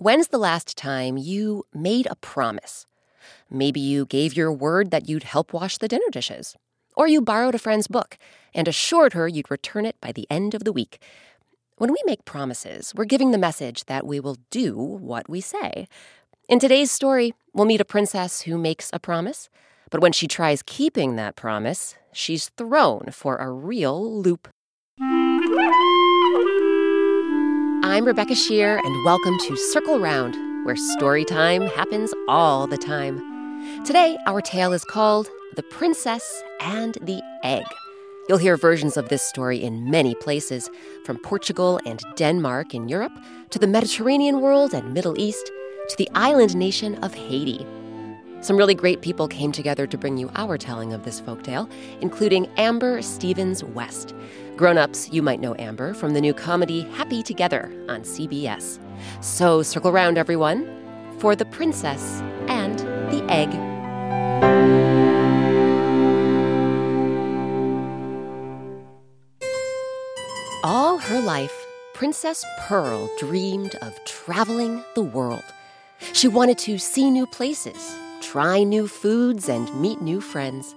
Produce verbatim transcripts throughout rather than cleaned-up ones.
When's the last time you made a promise? Maybe you gave your word that you'd help wash the dinner dishes. Or you borrowed a friend's book and assured her you'd return it by the end of the week. When we make promises, we're giving the message that we will do what we say. In today's story, we'll meet a princess who makes a promise, but when she tries keeping that promise, she's thrown for a real loop. I'm Rebecca Shear, and welcome to Circle Round, where story time happens all the time. Today, our tale is called The Princess and the Egg. You'll hear versions of this story in many places, from Portugal and Denmark in Europe, to the Mediterranean world and Middle East, to the island nation of Haiti. Some really great people came together to bring you our telling of this folktale, including Amber Stevens West. Grown-ups, you might know Amber from the new comedy Happy Together on C B S. So circle round, everyone, for The Princess and the Egg. All her life, Princess Pearl dreamed of traveling the world. She wanted to see new places, try new foods, and meet new friends.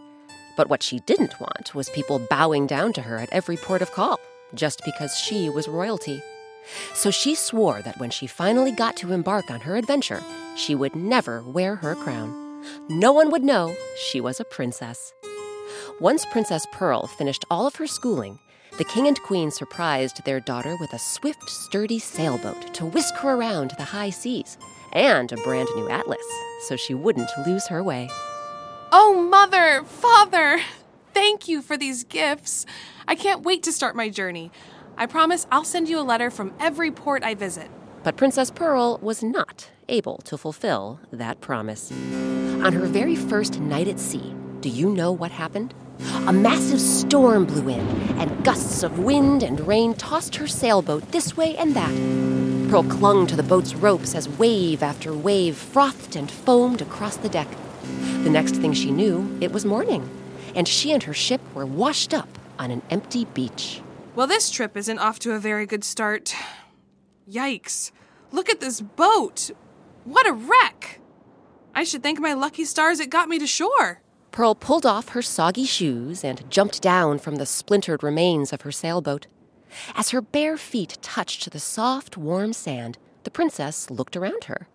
But what she didn't want was people bowing down to her at every port of call, just because she was royalty. So she swore that when she finally got to embark on her adventure, she would never wear her crown. No one would know she was a princess. Once Princess Pearl finished all of her schooling, the king and queen surprised their daughter with a swift, sturdy sailboat to whisk her around the high seas, and a brand new atlas, so she wouldn't lose her way. Oh, Mother, Father, thank you for these gifts. I can't wait to start my journey. I promise I'll send you a letter from every port I visit. But Princess Pearl was not able to fulfill that promise. On her very first night at sea, do you know what happened? A massive storm blew in, and gusts of wind and rain tossed her sailboat this way and that. Pearl clung to the boat's ropes as wave after wave frothed and foamed across the deck. The next thing she knew, it was morning, and she and her ship were washed up on an empty beach. Well, this trip isn't off to a very good start. Yikes. Look at this boat. What a wreck. I should thank my lucky stars it got me to shore. Pearl pulled off her soggy shoes and jumped down from the splintered remains of her sailboat. As her bare feet touched the soft, warm sand, the princess looked around her.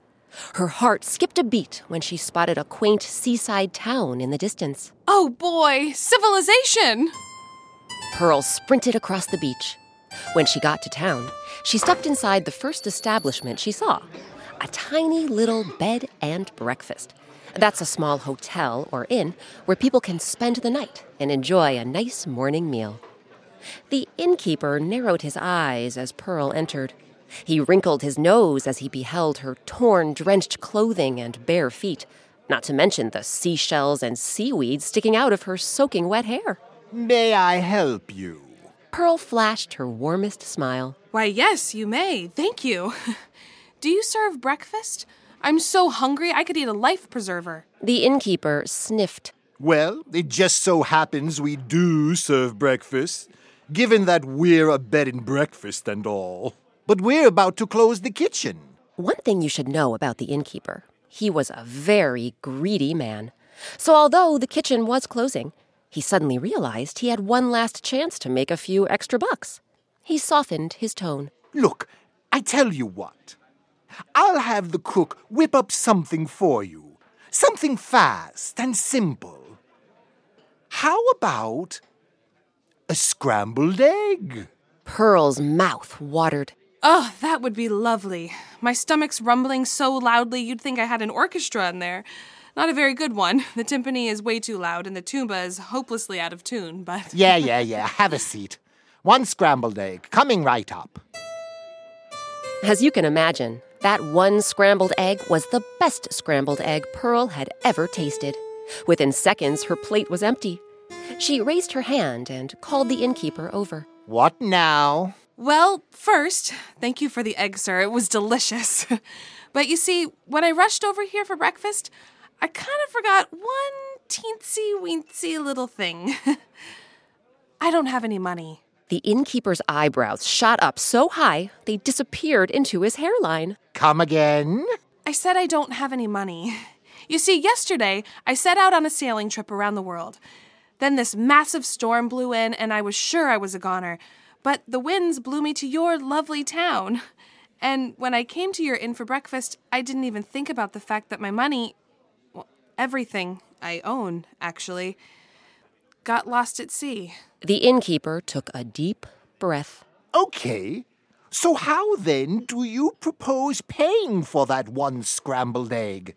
Her heart skipped a beat when she spotted a quaint seaside town in the distance. Oh boy, civilization! Pearl sprinted across the beach. When she got to town, she stepped inside the first establishment she saw, a tiny little bed and breakfast. That's a small hotel or inn where people can spend the night and enjoy a nice morning meal. The innkeeper narrowed his eyes as Pearl entered. He wrinkled his nose as he beheld her torn, drenched clothing and bare feet, not to mention the seashells and seaweed sticking out of her soaking wet hair. May I help you? Pearl flashed her warmest smile. Why, yes, you may. Thank you. Do you serve breakfast? I'm so hungry I could eat a life preserver. The innkeeper sniffed. Well, it just so happens we do serve breakfast, given that we're a bed and breakfast and all. But we're about to close the kitchen. One thing you should know about the innkeeper, he was a very greedy man. So although the kitchen was closing, he suddenly realized he had one last chance to make a few extra bucks. He softened his tone. Look, I tell you what. I'll have the cook whip up something for you. Something fast and simple. How about a scrambled egg? Pearl's mouth watered. Oh, that would be lovely. My stomach's rumbling so loudly you'd think I had an orchestra in there. Not a very good one. The timpani is way too loud and the tuba is hopelessly out of tune, but... yeah, yeah, yeah. Have a seat. One scrambled egg, coming right up. As you can imagine, That one scrambled egg was the best scrambled egg Pearl had ever tasted. Within seconds, her plate was empty. She raised her hand and called the innkeeper over. What now? Well, first, thank you for the egg, sir. It was delicious. But you see, when I rushed over here for breakfast, I kind of forgot one teensy-weensy little thing. I don't have any money. The innkeeper's eyebrows shot up so high, they disappeared into his hairline. Come again? I said I don't have any money. You see, yesterday, I set out on a sailing trip around the world. Then this massive storm blew in, and I was sure I was a goner. But the winds blew me to your lovely town. And when I came to your inn for breakfast, I didn't even think about the fact that my money, well, everything I own, actually, got lost at sea. The innkeeper took a deep breath. Okay, so how then do you propose paying for that one scrambled egg?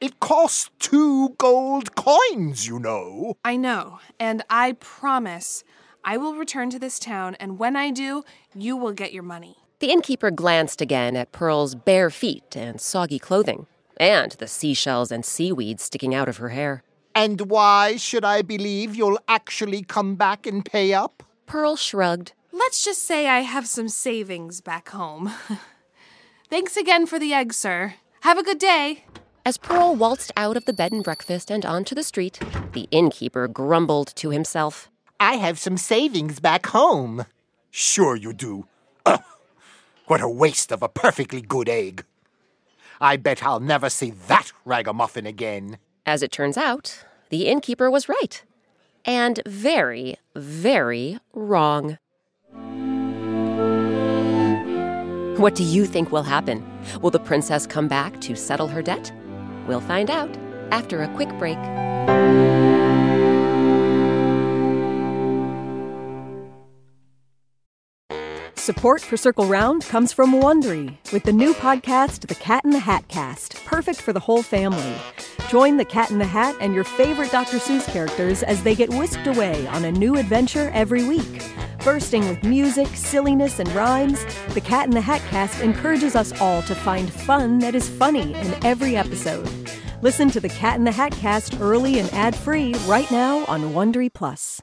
It costs two gold coins, you know. I know, and I promise I will return to this town, and when I do, you will get your money. The innkeeper glanced again at Pearl's bare feet and soggy clothing, and the seashells and seaweed sticking out of her hair. And why should I believe you'll actually come back and pay up? Pearl shrugged. Let's just say I have some savings back home. Thanks again for the egg, sir. Have a good day. As Pearl waltzed out of the bed and breakfast and onto the street, the innkeeper grumbled to himself. I have some savings back home. Sure you do. Ugh. What a waste of a perfectly good egg. I bet I'll never see that ragamuffin again. As it turns out, the innkeeper was right. And very, very wrong. What do you think will happen? Will the princess come back to settle her debt? We'll find out after a quick break. Support for Circle Round comes from Wondery with the new podcast, The Cat in the Hat Cast, perfect for the whole family. Join The Cat in the Hat and your favorite Doctor Seuss characters as they get whisked away on a new adventure every week. Bursting with music, silliness, and rhymes, The Cat in the Hat Cast encourages us all to find fun that is funny in every episode. Listen to The Cat in the Hat Cast early and ad-free right now on Wondery Plus.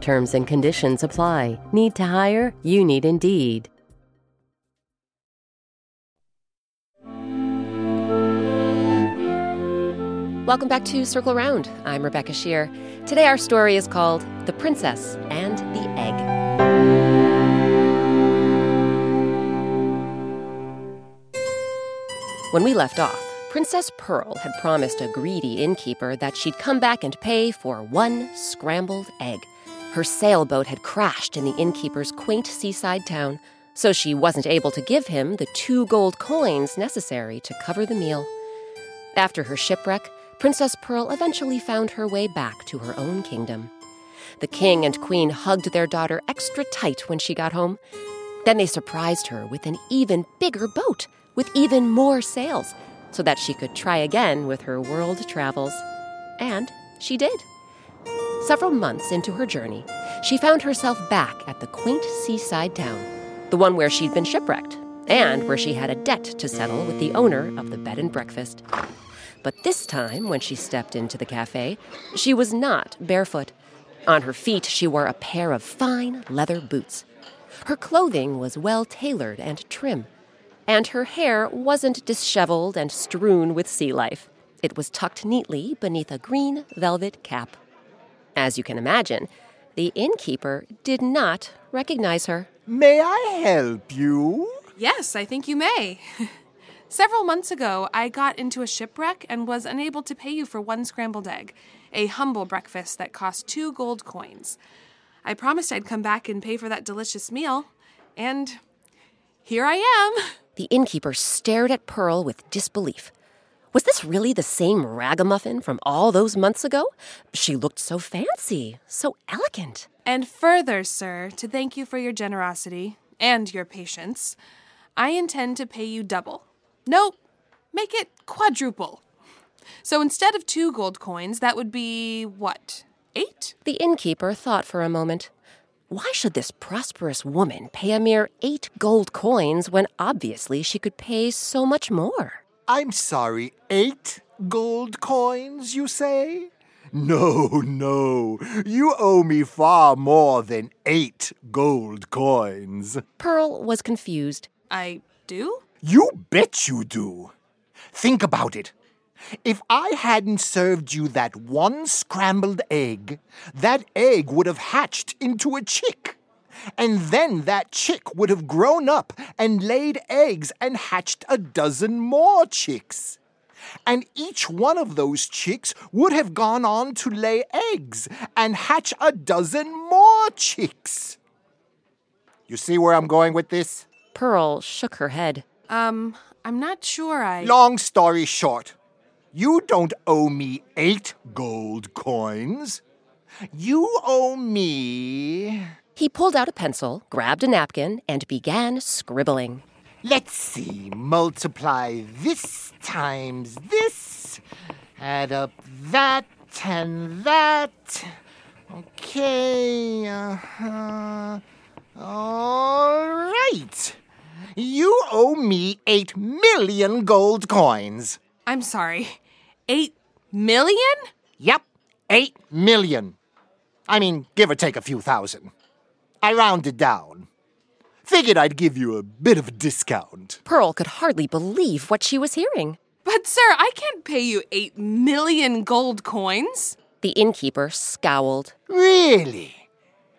Terms and conditions apply. Need to hire? You need Indeed. Welcome back to Circle Round. I'm Rebecca Shear. Today our story is called The Princess and the Egg. When we left off, Princess Pearl had promised a greedy innkeeper that she'd come back and pay for one scrambled egg. Her sailboat had crashed in the innkeeper's quaint seaside town, so she wasn't able to give him the two gold coins necessary to cover the meal. After her shipwreck, Princess Pearl eventually found her way back to her own kingdom. The king and queen hugged their daughter extra tight when she got home. Then they surprised her with an even bigger boat with even more sails so that she could try again with her world travels. And she did. Several months into her journey, she found herself back at the quaint seaside town, the one where she'd been shipwrecked and where she had a debt to settle with the owner of the bed and breakfast. But this time, when she stepped into the cafe, she was not barefoot. On her feet, she wore a pair of fine leather boots. Her clothing was well-tailored and trim, and her hair wasn't disheveled and strewn with sea life. It was tucked neatly beneath a green velvet cap. As you can imagine, the innkeeper did not recognize her. May I help you? Yes, I think you may. Several months ago, I got into a shipwreck and was unable to pay you for one scrambled egg, a humble breakfast that cost two gold coins. I promised I'd come back and pay for that delicious meal, and here I am. The innkeeper stared at Pearl with disbelief. Was this really the same ragamuffin from all those months ago? She looked so fancy, so elegant. And further, sir, to thank you for your generosity and your patience, I intend to pay you double. No, make it quadruple. So instead of two gold coins, that would be, what, eight? The innkeeper thought for a moment. Why should this prosperous woman pay a mere eight gold coins when obviously she could pay so much more? I'm sorry, eight gold coins, you say? No, no, you owe me far more than eight gold coins. Pearl was confused. I do? You bet you do. Think about it. If I hadn't served you that one scrambled egg, that egg would have hatched into a chick. And then that chick would have grown up and laid eggs and hatched a dozen more chicks. And each one of those chicks would have gone on to lay eggs and hatch a dozen more chicks. You see where I'm going with this? Pearl shook her head. Um, I'm not sure I... Long story short, you don't owe me eight gold coins. You owe me... He pulled out a pencil, grabbed a napkin, and began scribbling. Let's see, multiply this times this, add up that and that. Okay, uh-huh. All right. You owe me eight million gold coins. I'm sorry, eight million? Yep, eight million. I mean, give or take a few thousand. I rounded down. Figured I'd give you a bit of a discount. Pearl could hardly believe what she was hearing. But, sir, I can't pay you eight million gold coins. The innkeeper scowled. Really?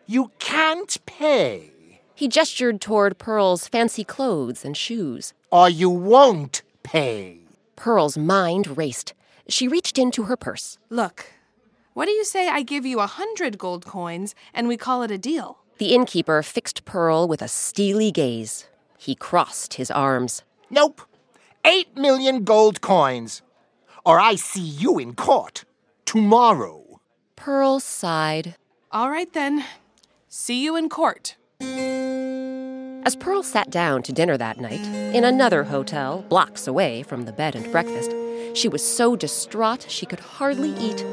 You can't pay? He gestured toward Pearl's fancy clothes and shoes. Or you won't pay. Pearl's mind raced. She reached into her purse. Look, what do you say I give you a hundred gold coins and we call it a deal? The innkeeper fixed Pearl with a steely gaze. He crossed his arms. Nope. Eight million gold coins. Or I see you in court. Tomorrow. Pearl sighed. All right, then. See you in court. As Pearl sat down to dinner that night, in another hotel, blocks away from the bed and breakfast, she was so distraught she could hardly eat.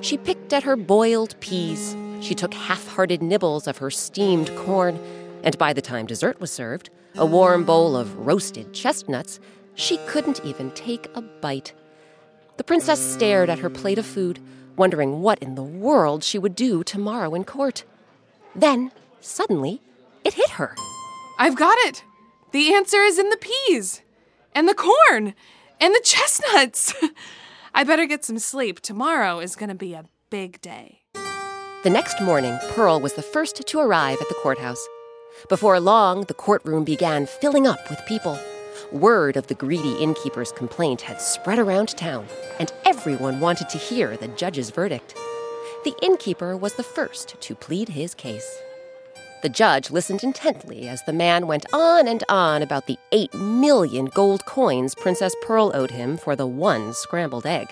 She picked at her boiled peas. She took half-hearted nibbles of her steamed corn, and by the time dessert was served, a warm bowl of roasted chestnuts, she couldn't even take a bite. The princess stared at her plate of food, wondering what in the world she would do tomorrow in court. Then, suddenly, it hit her. I've got it! The answer is in the peas, and the corn, and the chestnuts! I better get some sleep. Tomorrow is going to be a big day. The next morning, Pearl was the first to arrive at the courthouse. Before long, the courtroom began filling up with people. Word of the greedy innkeeper's complaint had spread around town, and everyone wanted to hear the judge's verdict. The innkeeper was the first to plead his case. The judge listened intently as the man went on and on about the eight million gold coins Princess Pearl owed him for the one scrambled egg.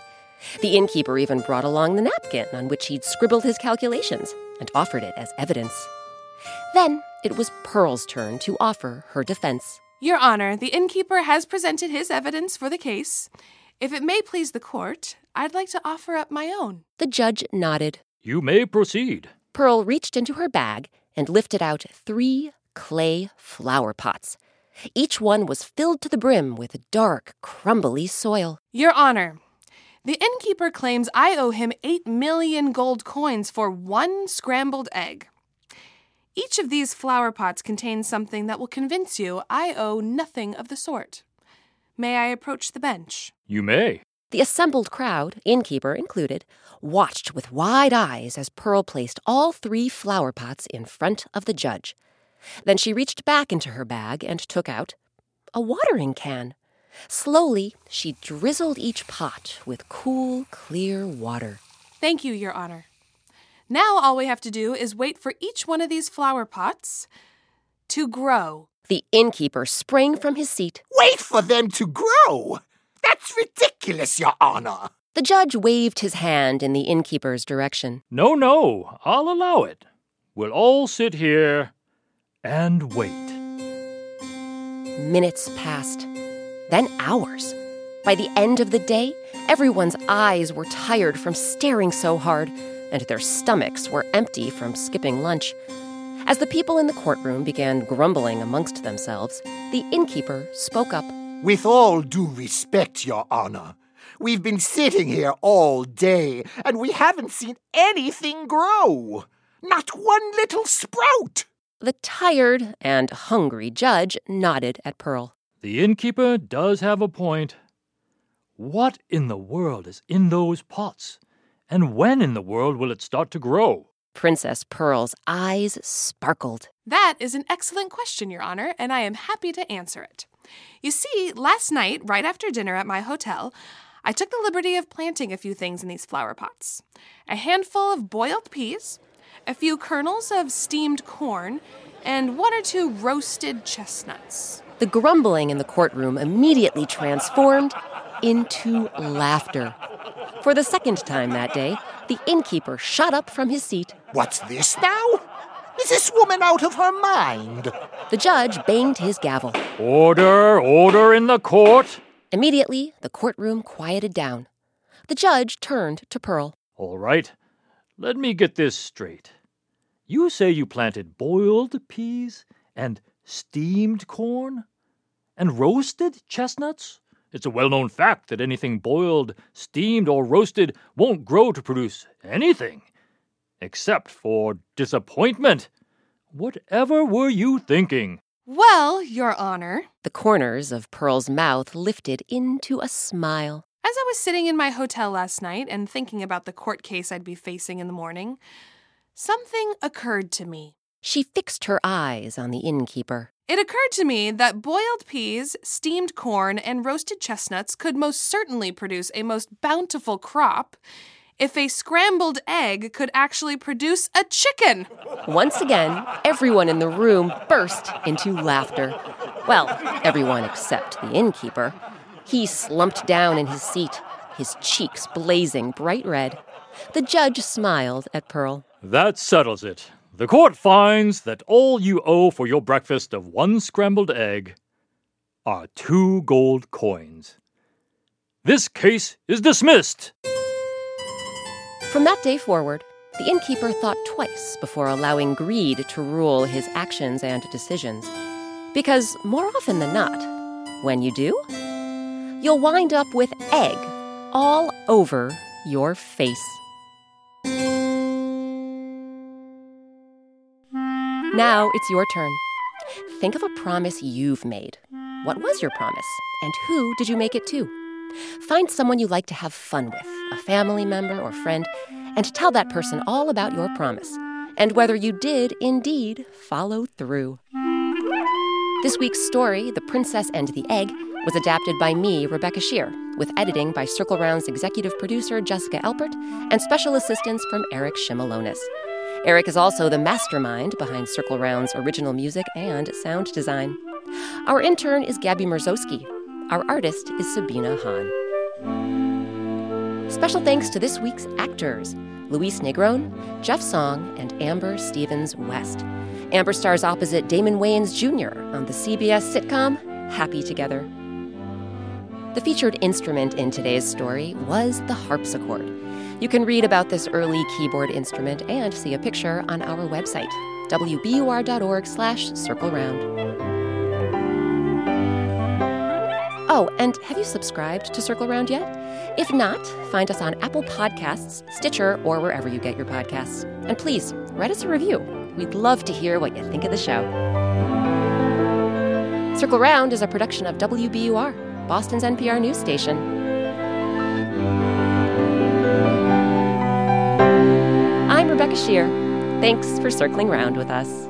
The innkeeper even brought along the napkin on which he'd scribbled his calculations and offered it as evidence. Then it was Pearl's turn to offer her defense. Your Honor, the innkeeper has presented his evidence for the case. If it may please the court, I'd like to offer up my own. The judge nodded. You may proceed. Pearl reached into her bag and lifted out three clay flower pots. Each one was filled to the brim with dark, crumbly soil. Your Honor, the innkeeper claims I owe him eight million gold coins for one scrambled egg. Each of these flower pots contains something that will convince you I owe nothing of the sort. May I approach the bench? You may. The assembled crowd, innkeeper included, watched with wide eyes as Pearl placed all three flower pots in front of the judge. Then she reached back into her bag and took out a watering can. Slowly, she drizzled each pot with cool, clear water. Thank you, Your Honor. Now all we have to do is wait for each one of these flower pots to grow. The innkeeper sprang from his seat. Wait for them to grow! That's ridiculous, Your Honor! The judge waved his hand in the innkeeper's direction. No, no, I'll allow it. We'll all sit here and wait. Minutes passed, then hours. By the end of the day, everyone's eyes were tired from staring so hard, and their stomachs were empty from skipping lunch. As the people in the courtroom began grumbling amongst themselves, the innkeeper spoke up. With all due respect, Your Honor, we've been sitting here all day, and we haven't seen anything grow. Not one little sprout. The tired and hungry judge nodded at Pearl. The innkeeper does have a point. What in the world is in those pots? And when in the world will it start to grow? Princess Pearl's eyes sparkled. That is an excellent question, Your Honor, and I am happy to answer it. You see, last night, right after dinner at my hotel, I took the liberty of planting a few things in these flower pots. A handful of boiled peas, a few kernels of steamed corn, and one or two roasted chestnuts. The grumbling in the courtroom immediately transformed into laughter. For the second time that day, the innkeeper shot up from his seat. What's this now? Is this woman out of her mind? The judge banged his gavel. Order, order in the court. Immediately, the courtroom quieted down. The judge turned to Pearl. All right, let me get this straight. You say you planted boiled peas and steamed corn and roasted chestnuts? It's a well-known fact that anything boiled, steamed, or roasted won't grow to produce anything, except for disappointment. Whatever were you thinking? Well, Your Honor. The corners of Pearl's mouth lifted into a smile. As I was sitting in my hotel last night and thinking about the court case I'd be facing in the morning, something occurred to me. She fixed her eyes on the innkeeper. It occurred to me that boiled peas, steamed corn, and roasted chestnuts could most certainly produce a most bountiful crop if a scrambled egg could actually produce a chicken. Once again, everyone in the room burst into laughter. Well, everyone except the innkeeper. He slumped down in his seat, his cheeks blazing bright red. The judge smiled at Pearl. That settles it. The court finds that all you owe for your breakfast of one scrambled egg are two gold coins. This case is dismissed. From that day forward, the innkeeper thought twice before allowing greed to rule his actions and decisions. Because more often than not, when you do, you'll wind up with egg all over your face. Now it's your turn. Think of a promise you've made. What was your promise? And who did you make it to? Find someone you like to have fun with, a family member or friend, and tell that person all about your promise and whether you did indeed follow through. This week's story, The Princess and the Egg, was adapted by me, Rebecca Shear, with editing by Circle Round's executive producer, Jessica Alpert, and special assistance from Eric Shimalonis. Eric is also the mastermind behind Circle Round's original music and sound design. Our intern is Gabby Merzowski. Our artist is Sabina Hahn. Special thanks to this week's actors, Luis Negron, Jeff Song, and Amber Stevens West. Amber stars opposite Damon Wayans Junior on the C B S sitcom Happy Together. The featured instrument in today's story was the harpsichord. You can read about this early keyboard instrument and see a picture on our website, wbur.org slash circle round. Oh, and have you subscribed to Circle Round yet? If not, find us on Apple Podcasts, Stitcher, or wherever you get your podcasts. And please, write us a review. We'd love to hear what you think of the show. Circle Round is a production of W B U R, Boston's N P R news station. Rebecca Shear. Thanks for circling round with us.